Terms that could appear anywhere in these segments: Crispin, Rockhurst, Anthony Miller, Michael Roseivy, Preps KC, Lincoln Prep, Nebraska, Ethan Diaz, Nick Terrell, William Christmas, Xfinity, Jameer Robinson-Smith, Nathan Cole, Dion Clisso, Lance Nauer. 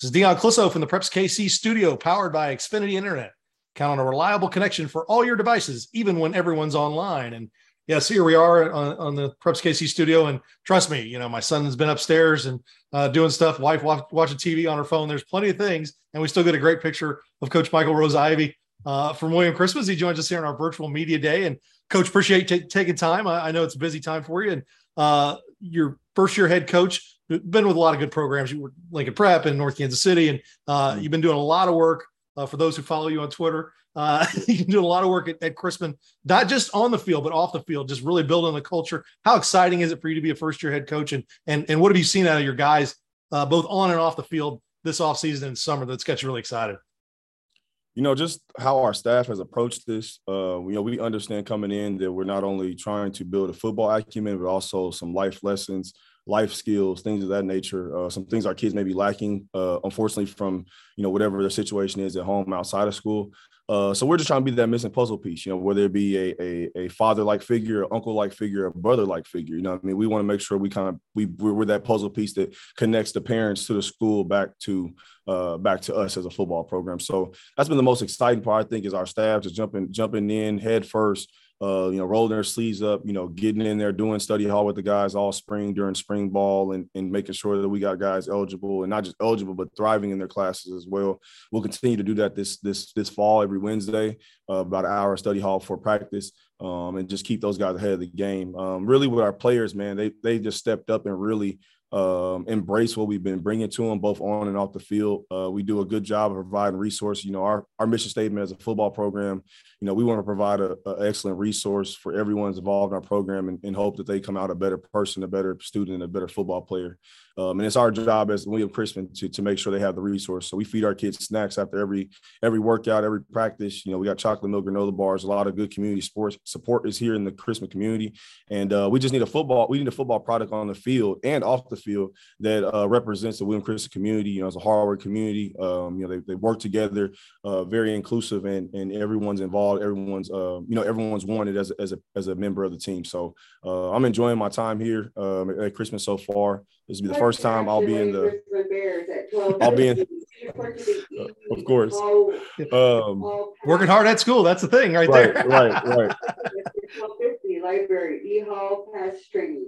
This is Dion Clisso from the Preps KC studio, powered by Xfinity Internet. Count on a reliable connection for all your devices, even when everyone's online. And yes, here we are on the Preps KC studio, and trust me, you know, my son's been upstairs and doing stuff, wife watching TV on her phone. There's plenty of things, and we still get a great picture of Coach Michael Roseivy from William Christmas. He joins us here on our virtual media day, and Coach, appreciate taking time. I know it's a busy time for you, and your first-year head coach, been with a lot of good programs. You were Lincoln Prep in North Kansas City, and you've been doing a lot of work. For those who follow you on Twitter, you can do a lot of work at Crispin, not just on the field, but off the field, just really building the culture. How exciting is it for you to be a first-year head coach? And what have you seen out of your guys, both on and off the field this offseason and summer that's got you really excited? You know, just how our staff has approached this, you know, we understand coming in that we're not only trying to build a football acumen, but also some life lessons, life skills, things of that nature, some things our kids may be lacking, unfortunately, from, you know, whatever their situation is at home, outside of school. So we're just trying to be that missing puzzle piece, you know, whether it be a father-like figure, an uncle-like figure, a brother-like figure, you know what I mean? We want to make sure we kind of, we're that puzzle piece that connects the parents to the school back to us as a football program. So that's been the most exciting part, I think, is our staff just jumping in head first, you know, rolling their sleeves up, you know, getting in there, doing study hall with the guys all spring during spring ball and making sure that we got guys eligible and not just eligible, but thriving in their classes as well. We'll continue to do that this fall, every Wednesday, about an hour study hall for practice, and just keep those guys ahead of the game. Really with our players, man, they just stepped up and really embrace what we've been bringing to them, both on and off the field. We do a good job of providing resources. You know, our mission statement as a football program, you know, we want to provide an excellent resource for everyone's involved in our program and hope that they come out a better person, a better student, and a better football player. And it's our job as William Crispin to make sure they have the resource. So we feed our kids snacks after every workout, every practice. You know, we got chocolate milk, granola bars, a lot of good community sports support is here in the Crispin community. And we just need a football product on the field and off the field that represents the William Christmas community. You know, it's a Harvard community. You know, they work together, very inclusive, and everyone's involved. Everyone's you know, everyone's wanted as a member of the team. So I'm enjoying my time here at Christmas so far. This will be the first time I'll be in the. I'll be in. Of course, working hard at school. That's the thing, right there. Right. 1250 library, E Hall, past string.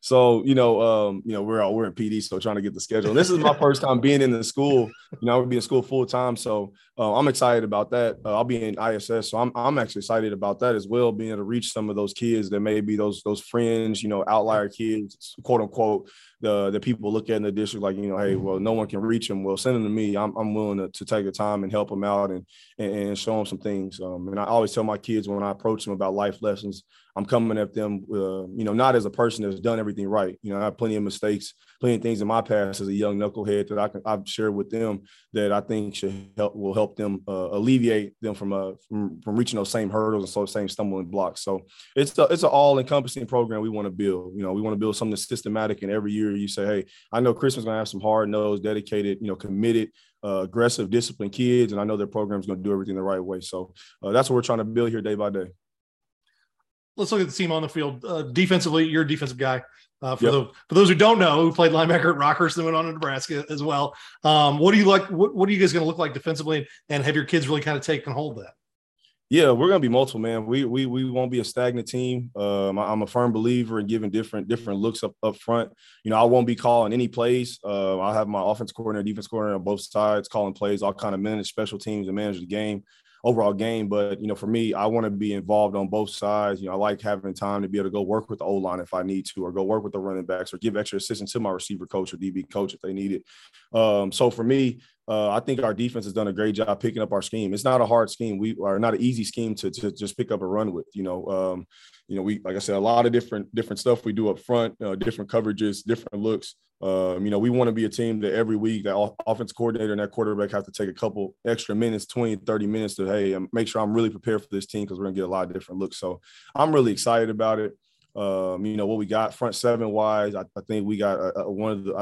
So, you know, we're in PD, so trying to get the schedule. And this is my first time being in the school. You know, I would be in school full time, so I'm excited about that. I'll be in ISS, so I'm actually excited about that as well, being able to reach some of those kids that may be those fringe, you know, outlier kids, quote unquote, the people look at in the district like, you know, hey, well, no one can reach them. Well, send them to me. I'm willing to take the time and help them out and show them some things. And I always tell my kids when I approach them about life lessons, I'm coming at them, you know, not as a person that's done everything right. You know, I have plenty of mistakes, plenty of things in my past as a young knucklehead that I've shared with them that I think will help them alleviate them from reaching those same hurdles and those same stumbling blocks. So it's an all-encompassing program we want to build. You know, we want to build something that's systematic, and every year you say, hey, I know Christmas is going to have some hard-nosed, dedicated, you know, committed, aggressive, disciplined kids, and I know their program is going to do everything the right way. So that's what we're trying to build here day by day. Let's look at the team on the field. Defensively, you're a defensive guy. For those who don't know, who played linebacker at Rockhurst and went on to Nebraska as well. What do you like? What are you guys going to look like defensively, and have your kids really kind of taken hold of that? Yeah, we're going to be multiple, man. We won't be a stagnant team. I'm a firm believer in giving different looks up front. You know, I won't be calling any plays. I'll have my offense coordinator, defense coordinator on both sides calling plays. I'll kind of manage special teams and manage the game. Overall game, but, you know, for me, I want to be involved on both sides. You know, I like having time to be able to go work with the O-line if I need to, or go work with the running backs, or give extra assistance to my receiver coach or DB coach if they need it. So for me, I think our defense has done a great job picking up our scheme. It's not a hard scheme. We are not an easy scheme to just pick up and run with, you know. We, like I said, a lot of different stuff we do up front, different coverages, different looks. We want to be a team that every week that offense coordinator and that quarterback have to take a couple extra minutes, 20, 30 minutes to, hey, make sure I'm really prepared for this team because we're going to get a lot of different looks. So I'm really excited about it. What we got front seven wise, I think we got I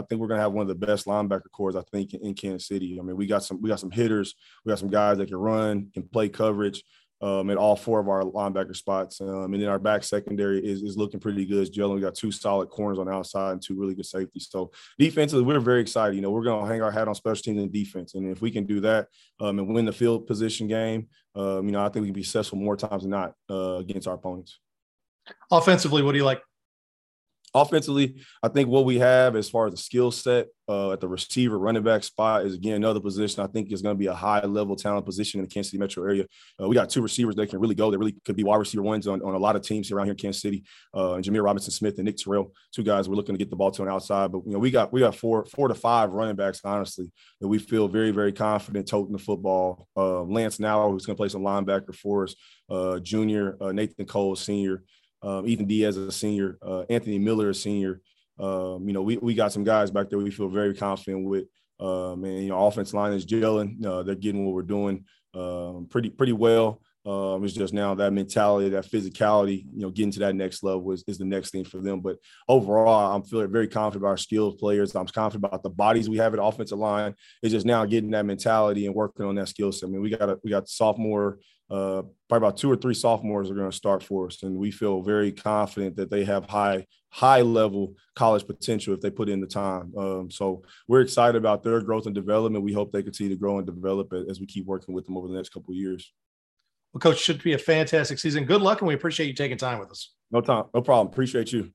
think we're going to have one of the best linebacker cores, I think, in Kansas City. I mean, we got some hitters. We got some guys that can run, can play coverage at all four of our linebacker spots. And then our back secondary is looking pretty good as well. We got two solid corners on the outside and two really good safeties. So defensively, we're very excited. You know, we're going to hang our hat on special teams and defense. And if we can do that and win the field position game, I think we can be successful more times than not against our opponents. Offensively, what do you like? Offensively, I think what we have as far as the skill set at the receiver running back spot is, again, another position I think is going to be a high-level talent position in the Kansas City metro area. We got two receivers that can really go. They really could be wide receiver ones on a lot of teams around here in Kansas City, and Jameer Robinson-Smith and Nick Terrell, two guys we're looking to get the ball to on the outside. But, we got four to five running backs, honestly, that we feel very, very confident toting the football. Lance Nauer, who's going to play some linebacker for us, junior, Nathan Cole, senior. Ethan Diaz is a senior, Anthony Miller is a senior. We got some guys back there we feel very confident with. Offense line is gelling. They're getting what we're doing pretty well. It's just now that mentality, that physicality, getting to that next level is the next thing for them. But overall, I'm feeling very confident about our skilled players. I'm confident about the bodies we have at offensive line. It's just now getting that mentality and working on that skill set. I mean, we got sophomore, probably about two or three sophomores are going to start for us. And we feel very confident that they have high level college potential if they put in the time. So we're excited about their growth and development. We hope they continue to grow and develop as we keep working with them over the next couple of years. Well, Coach, it should be a fantastic season. Good luck, and we appreciate you taking time with us. No problem. Appreciate you.